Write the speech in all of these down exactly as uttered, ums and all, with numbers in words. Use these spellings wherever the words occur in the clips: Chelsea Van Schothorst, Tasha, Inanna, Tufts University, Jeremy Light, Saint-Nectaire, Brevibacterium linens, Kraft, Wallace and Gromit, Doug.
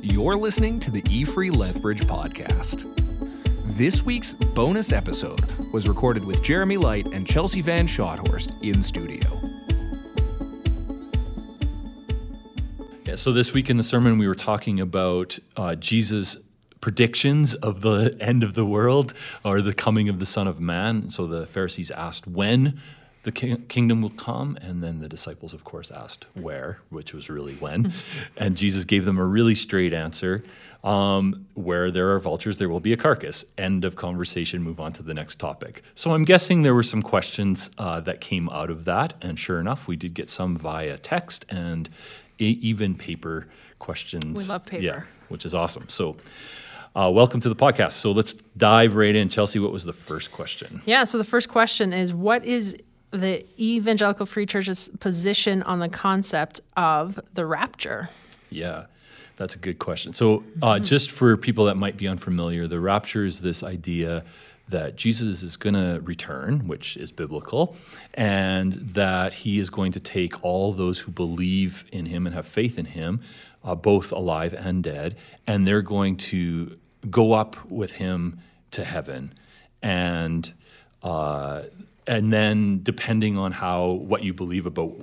You're listening to the E-Free Lethbridge podcast. This week's bonus episode was recorded with Jeremy Light and Chelsea Van Schothorst in studio. Yeah, so this week in the sermon, we were talking about uh, Jesus' predictions of the end of the world or the coming of the Son of Man. So the Pharisees asked when the king- kingdom will come, and then the disciples, of course, asked where, which was really when. And Jesus gave them a really straight answer. Um, where there are vultures, there will be a carcass. End of conversation, move on to the next topic. So I'm guessing there were some questions uh, that came out of that, and sure enough, we did get some via text and a- even paper questions. We love paper. Yeah, which is awesome. So Uh, welcome to the podcast. So let's dive right in. Chelsea, what was the first question? Yeah, so the first question is, what is the Evangelical Free Church's position on the concept of the rapture? Yeah, that's a good question. So uh, mm-hmm. just for people that might be unfamiliar, the rapture is this idea that Jesus is going to return, which is biblical, and that he is going to take all those who believe in him and have faith in him, uh, both alive and dead, and they're going to go up with him to heaven. And uh, and then depending on how what you believe about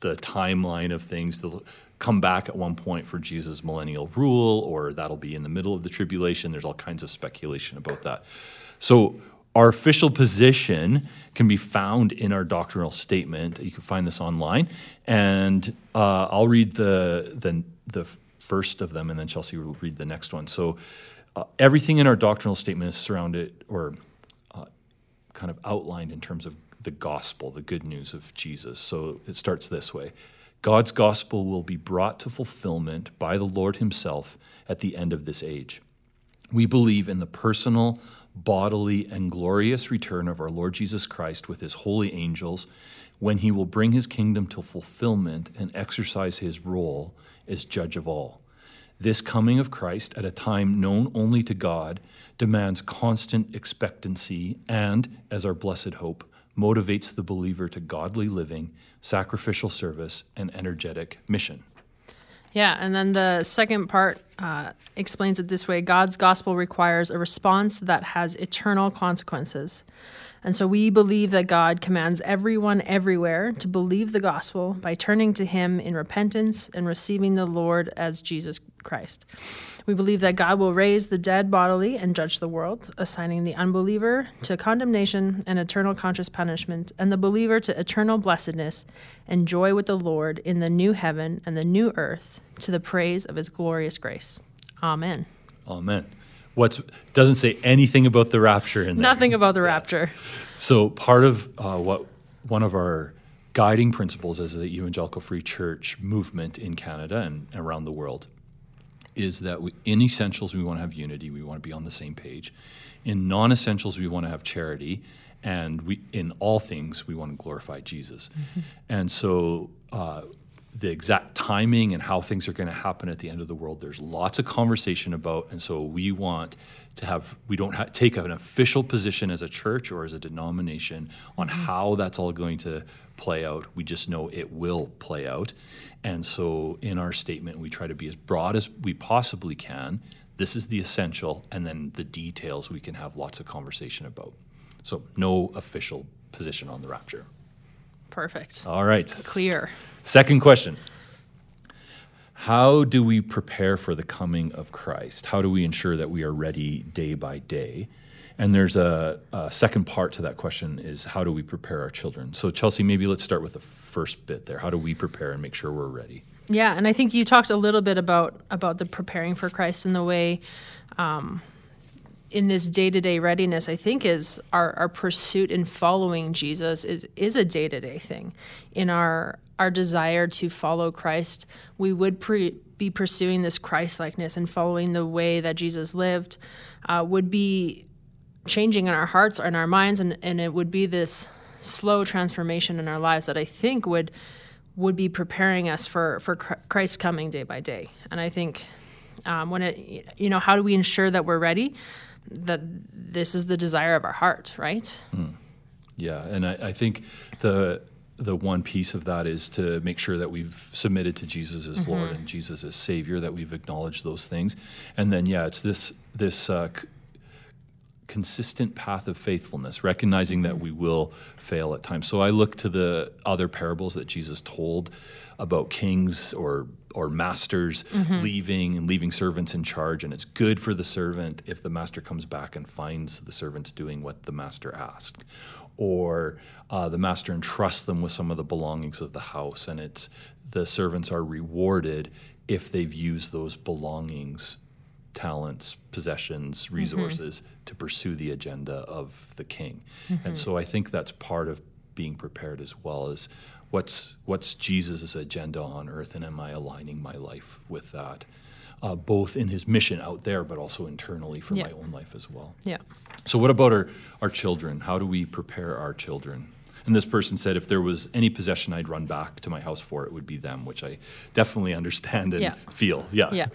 the timeline of things, the come back at one point for Jesus' millennial rule, or that'll be in the middle of the tribulation. There's all kinds of speculation about that. So our official position can be found in our doctrinal statement. You can find this online. And uh, I'll read the, the the first of them, and then Chelsea will read the next one. So uh, everything in our doctrinal statement is surrounded or uh, kind of outlined in terms of the gospel, the good news of Jesus. So it starts this way. God's gospel will be brought to fulfillment by the Lord himself at the end of this age. We believe in the personal, bodily, and glorious return of our Lord Jesus Christ with his holy angels, when he will bring his kingdom to fulfillment and exercise his role as judge of all. This coming of Christ at a time known only to God demands constant expectancy and, as our blessed hope, motivates the believer to godly living, sacrificial service, and energetic mission. Yeah, and then the second part uh, explains it this way. God's gospel requires a response that has eternal consequences. And so we believe that God commands everyone everywhere to believe the gospel by turning to him in repentance and receiving the Lord as Jesus Christ. We believe that God will raise the dead bodily and judge the world, assigning the unbeliever to condemnation and eternal conscious punishment, and the believer to eternal blessedness and joy with the Lord in the new heaven and the new earth, to the praise of his glorious grace. Amen. Amen. What's doesn't say anything about the rapture in there. Nothing about the rapture. So part of uh, what one of our guiding principles as the Evangelical Free Church movement in Canada and around the world is that we, in essentials, we want to have unity. We want to be on the same page. In non-essentials, we want to have charity. And we, in all things, we want to glorify Jesus. Mm-hmm. And so uh, the exact timing and how things are going to happen at the end of the world, there's lots of conversation about. And so we want to have, we don't ha- take an official position as a church or as a denomination on mm-hmm. how that's all going to play out. We just know it will play out. And so in our statement, we try to be as broad as we possibly can. This is the essential, and then the details we can have lots of conversation about. So no official position on the rapture. Perfect. All right. Clear. Second question. How do we prepare for the coming of Christ? How do we ensure that we are ready day by day? And there's a, a second part to that question is, how do we prepare our children? So Chelsea, maybe let's start with the first bit there. How do we prepare and make sure we're ready? Yeah, and I think you talked a little bit about about the preparing for Christ and the way um, in this day-to-day readiness, I think, is our, our pursuit in following Jesus is is a day-to-day thing. In our our desire to follow Christ, we would pre- be pursuing this Christ-likeness and following the way that Jesus lived uh, would be changing in our hearts and our minds, and, and it would be this slow transformation in our lives that I think would would be preparing us for, for Christ's coming day by day. And I think um, when it, you know, how do we ensure that we're ready? That this is the desire of our heart, right? Mm. Yeah, and I, I think the the one piece of that is to make sure that we've submitted to Jesus as mm-hmm. Lord and Jesus as Savior, that we've acknowledged those things. And then, yeah, it's this this uh, c- consistent path of faithfulness, recognizing that we will fail at times. So I look to the other parables that Jesus told about kings or or masters mm-hmm. leaving and leaving servants in charge. And it's good for the servant if the master comes back and finds the servants doing what the master asked. Or uh, the master entrusts them with some of the belongings of the house, and it's the servants are rewarded if they've used those belongings, talents, possessions, resources mm-hmm. to pursue the agenda of the king. Mm-hmm. And so I think that's part of being prepared as well, as what's what's Jesus' agenda on earth, and am I aligning my life with that, uh, both in his mission out there, but also internally for yeah. my own life as well. Yeah. So what about our, our children? How do we prepare our children? And this person said, if there was any possession I'd run back to my house for, it would be them, which I definitely understand and yeah. feel. Yeah. Yeah.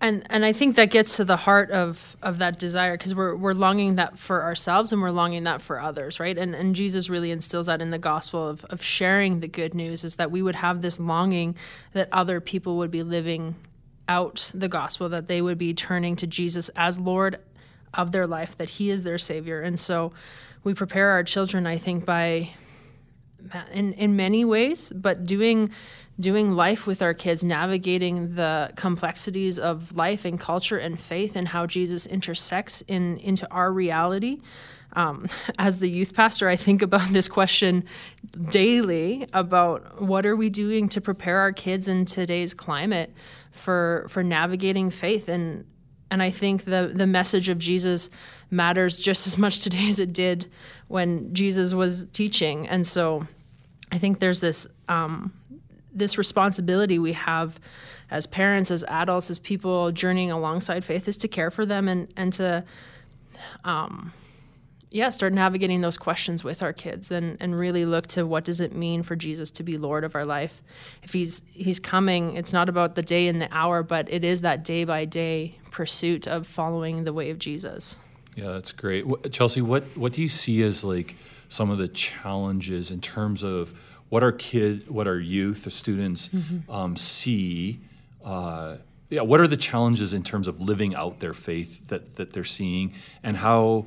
And and I think that gets to the heart of, of that desire, because we're we're longing that for ourselves and we're longing that for others, right? And and Jesus really instills that in the gospel of, of sharing the good news, is that we would have this longing that other people would be living out the gospel, that they would be turning to Jesus as Lord of their life, that he is their Savior. And so we prepare our children, I think, by in in many ways, but doing... doing life with our kids, navigating the complexities of life and culture and faith and how Jesus intersects in into our reality. Um, as the youth pastor, I think about this question daily about what are we doing to prepare our kids in today's climate for for navigating faith. And and I think the the message of Jesus matters just as much today as it did when Jesus was teaching. And so I think there's this... Um, this responsibility we have as parents, as adults, as people journeying alongside faith, is to care for them and, and to, um, yeah, start navigating those questions with our kids and, and really look to what does it mean for Jesus to be Lord of our life. If he's, he's coming, it's not about the day and the hour, but it is that day by day pursuit of following the way of Jesus. Yeah, that's great. Chelsea, what, what do you see as like some of the challenges in terms of what our kid, what our youth, the students mm-hmm. um, see, uh, yeah, what are the challenges in terms of living out their faith that that they're seeing, and how,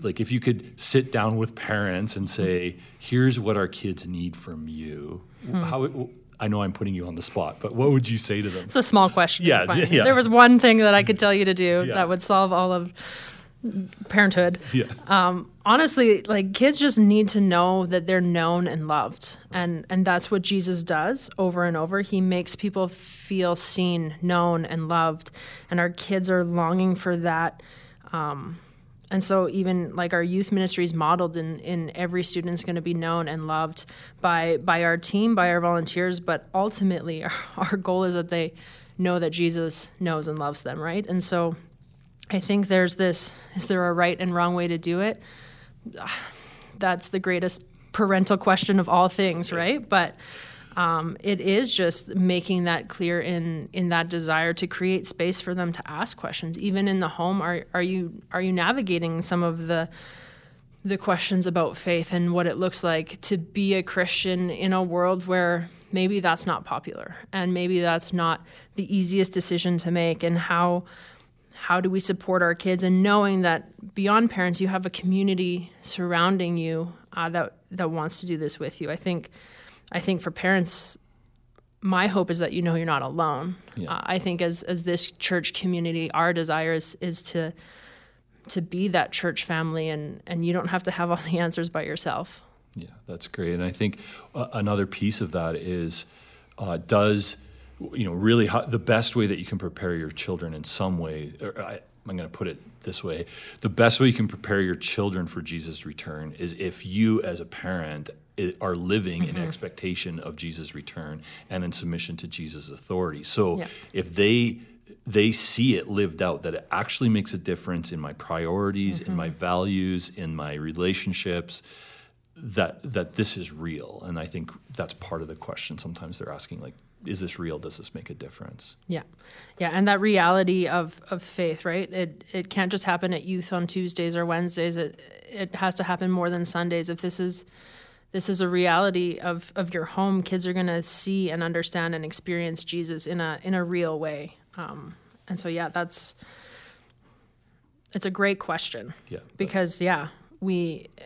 like, if you could sit down with parents and say, here's what our kids need from you, mm-hmm. how it, I know I'm putting you on the spot, but what would you say to them? It's a small question. Yeah, it's fine. Yeah. If there was one thing that I could tell you to do yeah. that would solve all of parenthood. Yeah. Um, honestly, like, kids just need to know that they're known and loved. And and that's what Jesus does over and over. He makes people feel seen, known, and loved. And our kids are longing for that. Um, and so even like our youth ministry is modeled in, in every student's going to be known and loved by, by our team, by our volunteers. But ultimately, our, our goal is that they know that Jesus knows and loves them, right? And so I think there's this, is there a right and wrong way to do it? That's the greatest parental question of all things, right? But um, it is just making that clear in in that desire to create space for them to ask questions. Even in the home, are are you are you navigating some of the the questions about faith and what it looks like to be a Christian in a world where maybe that's not popular and maybe that's not the easiest decision to make, and how... how do we support our kids? And knowing that beyond parents, you have a community surrounding you uh, that that wants to do this with you. I think, I think for parents, my hope is that you know you're not alone. Yeah. Uh, I think as as this church community, our desire is, is to to be that church family, and and you don't have to have all the answers by yourself. Yeah, that's great. And I think uh, another piece of that is uh, does. You know, really, how, the best way that you can prepare your children in some way, or I, I'm going to put it this way, the best way you can prepare your children for Jesus' return is if you, as a parent, are living mm-hmm. in expectation of Jesus' return and in submission to Jesus' authority. So yeah. if they they see it lived out, that it actually makes a difference in my priorities, mm-hmm. in my values, in my relationships, that that this is real. And I think that's part of the question sometimes they're asking, like, is this real? Does this make a difference? Yeah. Yeah. And that reality of, of faith, right? It it can't just happen at youth on Tuesdays or Wednesdays. It it has to happen more than Sundays. If this is This is a reality of, of your home. Kids are going to see and understand and experience Jesus in a in a real way. Um, and so, yeah, that's it's a great question. Yeah, because yeah, we uh,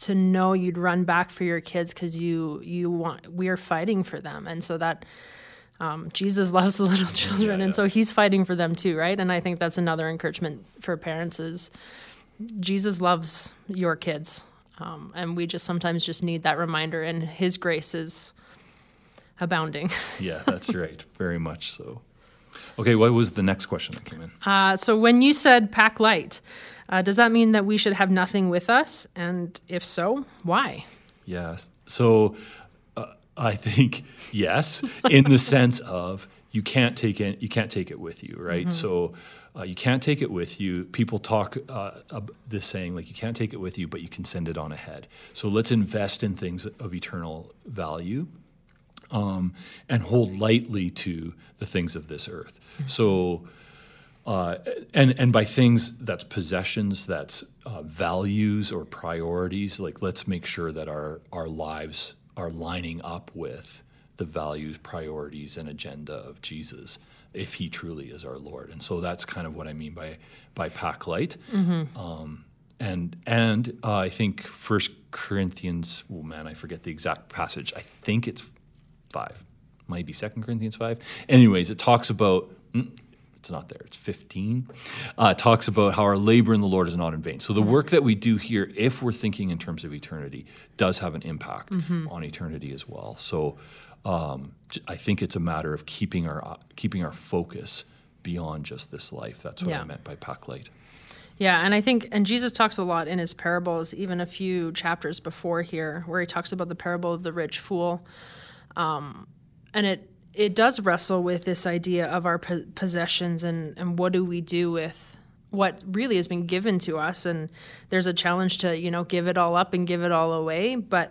to know you'd run back for your kids because you you want we are fighting for them, and so that um, Jesus loves the little children, yeah, and yeah. so he's fighting for them too, right? And I think that's another encouragement for parents is Jesus loves your kids. Um, and we just sometimes just need that reminder, and his grace is abounding. Yeah, that's right. Very much so. Okay, what was the next question that came in? Uh, so when you said pack light, uh, does that mean that we should have nothing with us? And if so, why? Yeah, so uh, I think yes, in the sense of you can't take it, you can't take it with you, right? Mm-hmm. So... Uh, you can't take it with you. People talk uh, uh, this saying, like, you can't take it with you, but you can send it on ahead. So let's invest in things of eternal value um, and hold lightly to the things of this earth. Mm-hmm. So, uh, and and by things, that's possessions, that's uh, values or priorities. Like, let's make sure that our, our lives are lining up with the values, priorities, and agenda of Jesus, if he truly is our Lord. And so that's kind of what I mean by by pack light. Mm-hmm. Um, and and uh, I think First Corinthians, oh man, I forget the exact passage. I think it's five, might be Second Corinthians five. Anyways, it talks about, it's not there, it's fifteen. Uh, it talks about how our labor in the Lord is not in vain. So the work that we do here, if we're thinking in terms of eternity, does have an impact mm-hmm. on eternity as well. So Um, I think it's a matter of keeping our uh, keeping our focus beyond just this life. That's what yeah. I meant by pack light. Yeah, and I think, and Jesus talks a lot in his parables, even a few chapters before here, where he talks about the parable of the rich fool, um, and it it does wrestle with this idea of our po- possessions and and what do we do with what really has been given to us. And there's a challenge to you know give it all up and give it all away, but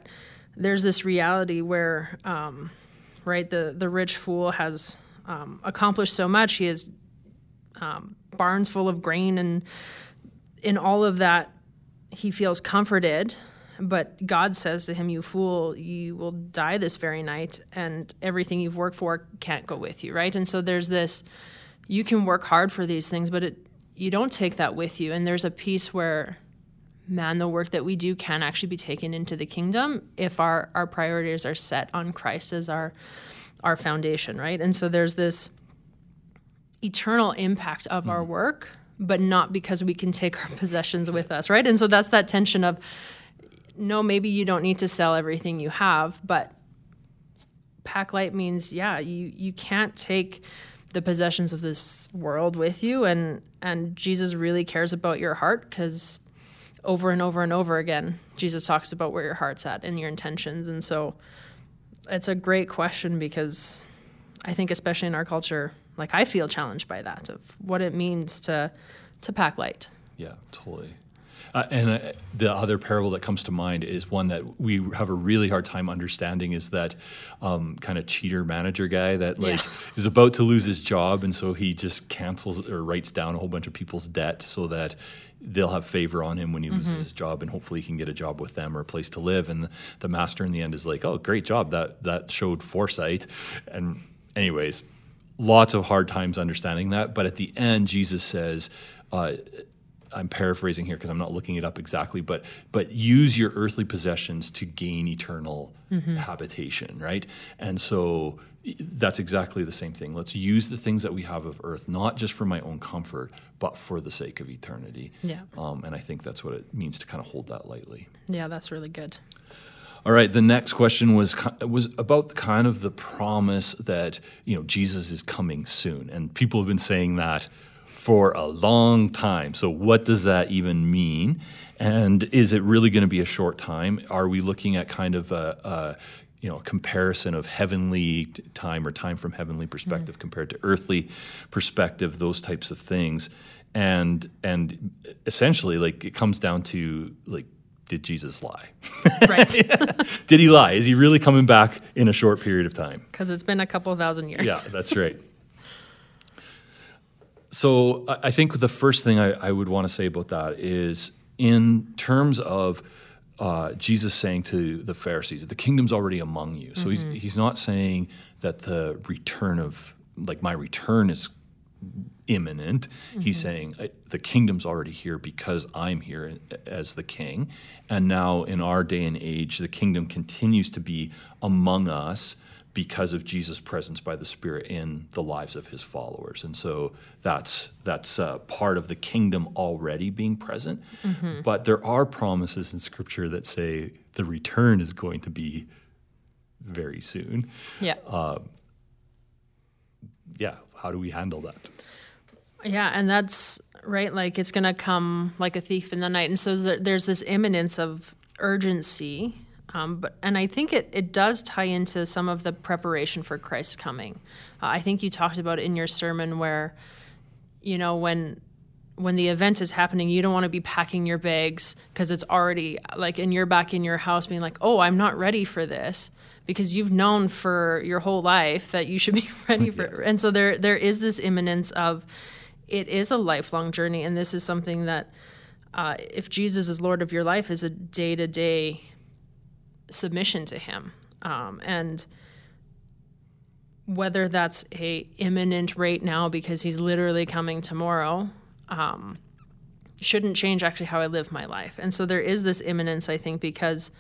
there's this reality where. Um, Right, the the rich fool has um, accomplished so much. He has um, barns full of grain, and in all of that, he feels comforted. But God says to him, "You fool, you will die this very night, and everything you've worked for can't go with you." Right, and so there's this: you can work hard for these things, but it, you don't take that with you. And there's a piece where, man, the work that we do can actually be taken into the kingdom if our, our priorities are set on Christ as our our foundation, right? And so there's this eternal impact of mm-hmm. our work, but not because we can take our possessions with us, right? And so that's that tension of, no, maybe you don't need to sell everything you have, but pack light means, yeah, you, you can't take the possessions of this world with you, and and Jesus really cares about your heart because... over and over and over again, Jesus talks about where your heart's at and your intentions. And so it's a great question because I think especially in our culture, like I feel challenged by that, of what it means to to pack light. Yeah, totally. Uh, and uh, the other parable that comes to mind is one that we have a really hard time understanding is that um, kind of cheater manager guy that like yeah. is about to lose his job, and so he just cancels or writes down a whole bunch of people's debt so that they'll have favor on him when he mm-hmm. loses his job, and hopefully he can get a job with them or a place to live. And the, the master in the end is like, oh, great job. That that showed foresight. And anyways, lots of hard times understanding that. But at the end, Jesus says, uh, I'm paraphrasing here because I'm not looking it up exactly, but but use your earthly possessions to gain eternal mm-hmm. habitation, right? And so that's exactly the same thing. Let's use the things that we have of earth, not just for my own comfort, but for the sake of eternity. Yeah. Um, and I think that's what it means to kind of hold that lightly. Yeah, that's really good. All right, the next question was was about kind of the promise that, you know, Jesus is coming soon. And people have been saying that for a long time. So what does that even mean? And is it really going to be a short time? Are we looking at kind of a, a you know, a comparison of heavenly time or time from heavenly perspective mm-hmm. compared to earthly perspective, those types of things? And and essentially, like, it comes down to, like, did Jesus lie? Right. Did he lie? Is he really coming back in a short period of time? Because it's been a couple thousand years. Yeah, that's right. So I think the first thing I, I would want to say about that is in terms of uh, Jesus saying to the Pharisees, the kingdom's already among you. So mm-hmm. he's he's not saying that the return of, like, my return is imminent. Mm-hmm. He's saying the kingdom's already here because I'm here as the king. And now in our day and age, the kingdom continues to be among us because of Jesus' presence by the Spirit in the lives of his followers. And so that's that's uh, part of the kingdom already being present. Mm-hmm. But there are promises in Scripture that say the return is going to be very soon. Yeah. Uh, yeah, how do we handle that? Yeah, and that's, right, like it's going to come like a thief in the night. And so there, there's this imminence of urgency. Um, but and I think it, it does tie into some of the preparation for Christ's coming. Uh, I think you talked about it in your sermon where, you know, when when the event is happening, you don't want to be packing your bags because it's already like, and you're back in your house being like, oh, I'm not ready for this, because you've known for your whole life that you should be ready for it. And so there there is this imminence of it is a lifelong journey, and this is something that uh, if Jesus is Lord of your life, is a day to day submission to him, um, and whether that's a imminent right now because he's literally coming tomorrow, um, shouldn't change actually how I live my life. And so there is this imminence, I think, because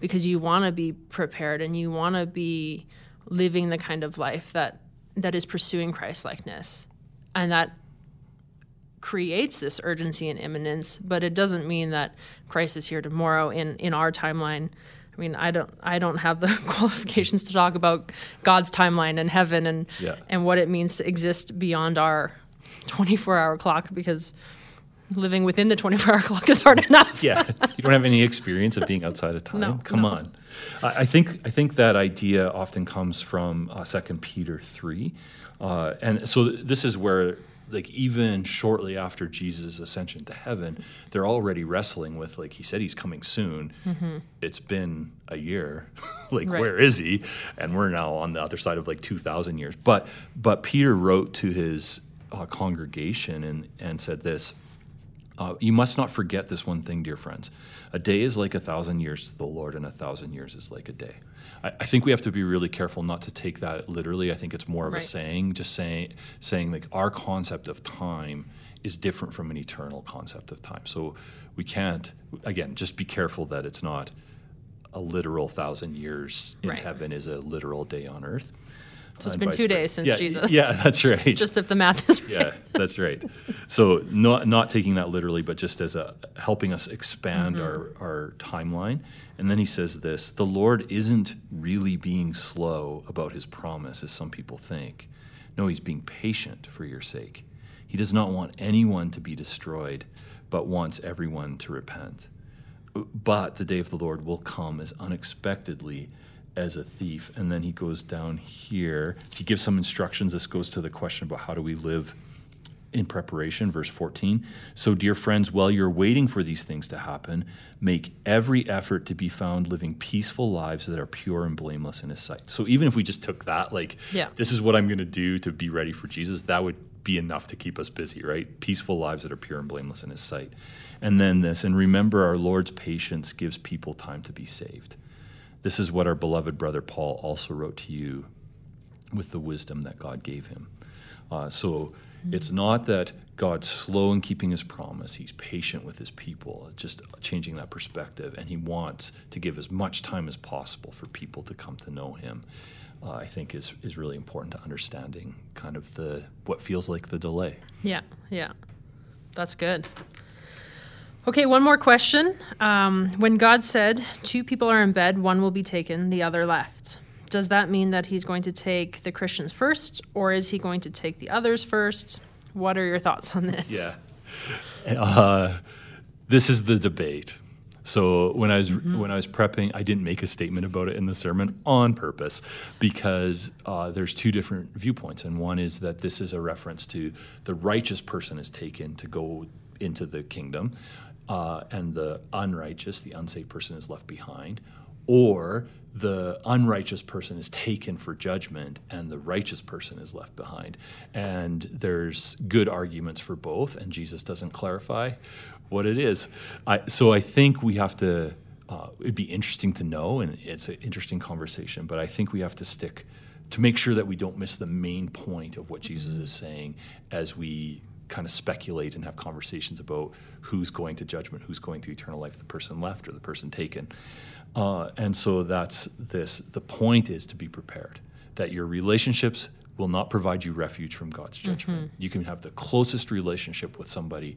because you want to be prepared and you want to be living the kind of life that that is pursuing Christ-likeness, and that creates this urgency and imminence. But it doesn't mean that Christ is here tomorrow in in our timeline. I mean, I don't I don't have the qualifications to talk about God's timeline and heaven and yeah. and what it means to exist beyond our twenty-four hour clock, because living within the twenty-four hour clock is hard enough. Yeah, you don't have any experience of being outside of time. No, Come no. on. I, I think I think that idea often comes from uh, Second Peter three. Uh, and so th- this is where, like, even shortly after Jesus' ascension to heaven, they're already wrestling with, like, he said he's coming soon. Mm-hmm. It's been a year. like, right. Where is he? And we're now on the other side of, like, two thousand years. But but Peter wrote to his uh, congregation and, and said this, uh, you must not forget this one thing, dear friends. A day is like a thousand years to the Lord, and a thousand years is like a day. I, I think we have to be really careful not to take that literally. I think it's more of right. a saying, just saying, saying like our concept of time is different from an eternal concept of time. So we can't, again, just be careful that it's not a literal thousand years in right. heaven is a literal day on earth. So it's been two days since yeah, Jesus. Yeah, that's right. Just if the math is right. Yeah, that's right. So not not taking that literally, but just as a helping us expand mm-hmm. our, our timeline. And then he says this, the Lord isn't really being slow about his promise, as some people think. No, he's being patient for your sake. He does not want anyone to be destroyed, but wants everyone to repent. But the day of the Lord will come as unexpectedly as a thief. And then he goes down here. He gives some instructions. This goes to the question about how do we live in preparation, verse fourteen. So, dear friends, while you're waiting for these things to happen, make every effort to be found living peaceful lives that are pure and blameless in his sight. So even if we just took that, like, yeah. this is what I'm going to do to be ready for Jesus, that would be enough to keep us busy, right? Peaceful lives that are pure and blameless in his sight. And then this, and remember our Lord's patience gives people time to be saved. This is what our beloved brother Paul also wrote to you with the wisdom that God gave him. Uh, so mm-hmm. it's not that God's slow in keeping his promise. He's patient with his people, just changing that perspective. And he wants to give as much time as possible for people to come to know him, uh, I think is, is really important to understanding kind of the what feels like the delay. Yeah, yeah. That's good. Okay, one more question. Um, when God said, two people are in bed, one will be taken, the other left, does that mean that he's going to take the Christians first, or is he going to take the others first? What are your thoughts on this? Yeah. Uh, this is the debate. So when I was mm-hmm. when I was prepping, I didn't make a statement about it in the sermon on purpose, because uh, there's two different viewpoints. And one is that this is a reference to the righteous person is taken to go into the kingdom, Uh, and the unrighteous, the unsaved person is left behind, or the unrighteous person is taken for judgment and the righteous person is left behind. And there's good arguments for both, and Jesus doesn't clarify what it is. I, so I think we have to uh, it'd be interesting to know, and it's an interesting conversation, but I think we have to stick to make sure that we don't miss the main point of what Jesus is saying as we kind of speculate and have conversations about who's going to judgment, who's going to eternal life, the person left or the person taken. Uh, and so that's this. The point is to be prepared, that your relationships will not provide you refuge from God's judgment. Mm-hmm. You can have the closest relationship with somebody,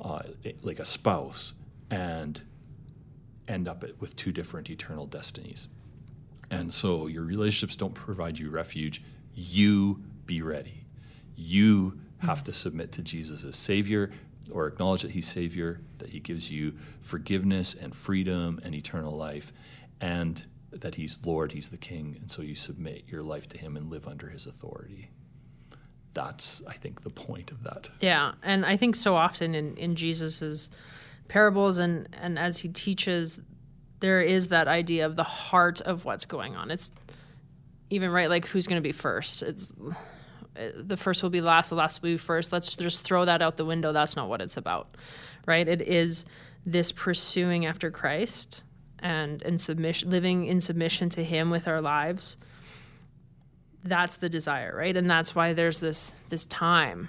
uh, like a spouse, and end up with two different eternal destinies. And so your relationships don't provide you refuge. You be ready. You have to submit to Jesus as Savior, or acknowledge that he's Savior, that he gives you forgiveness and freedom and eternal life, and that he's Lord, he's the King, and so you submit your life to him and live under his authority. That's, I think, the point of that. Yeah, and I think so often in, in Jesus's parables and, and as he teaches, there is that idea of the heart of what's going on. It's even, right, like who's going to be first? It's... The first will be last, the last will be first. Let's just throw that out the window. That's not what it's about, right? It is this pursuing after Christ and, and submission, living in submission to him with our lives. That's the desire, right? And that's why there's this, this time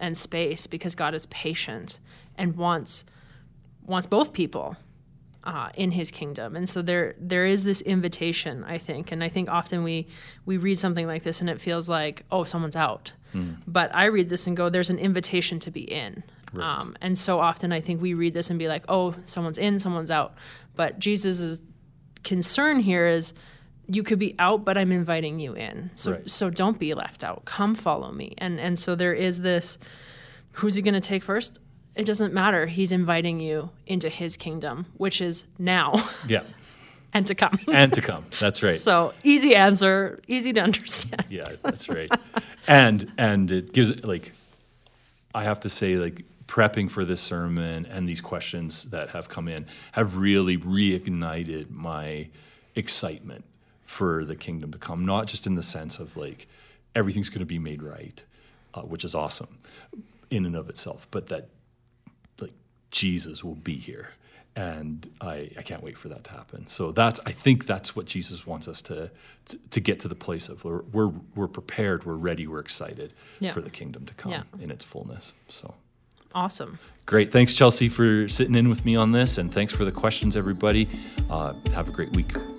and space, because God is patient and wants wants both people Uh, in his kingdom. And so there there is this invitation, I think. And I think often we, we read something like this and it feels like, oh, someone's out. Mm. But I read this and go, there's an invitation to be in. Right. Um, and so often I think we read this and be like, oh, someone's in, someone's out. But Jesus' concern here is, you could be out, but I'm inviting you in. So right. so don't be left out. Come follow me. And and so there is this, who's he going to take first? It doesn't matter. He's inviting you into his kingdom, which is now. Yeah. And to come. And to come. That's right. So easy answer, easy to understand. Yeah, that's right. and and it gives, like, I have to say, like, prepping for this sermon and these questions that have come in have really reignited my excitement for the kingdom to come, not just in the sense of, like, everything's going to be made right, uh, which is awesome in and of itself, but that Jesus will be here, and I, I can't wait for that to happen. So that's I think that's what Jesus wants us to to, to get to the place of. We're we're, we're prepared, we're ready, we're excited yeah. for the kingdom to come yeah. in its fullness. So awesome. Great. Thanks, Chelsea, for sitting in with me on this, and thanks for the questions, everybody. Uh, have a great week.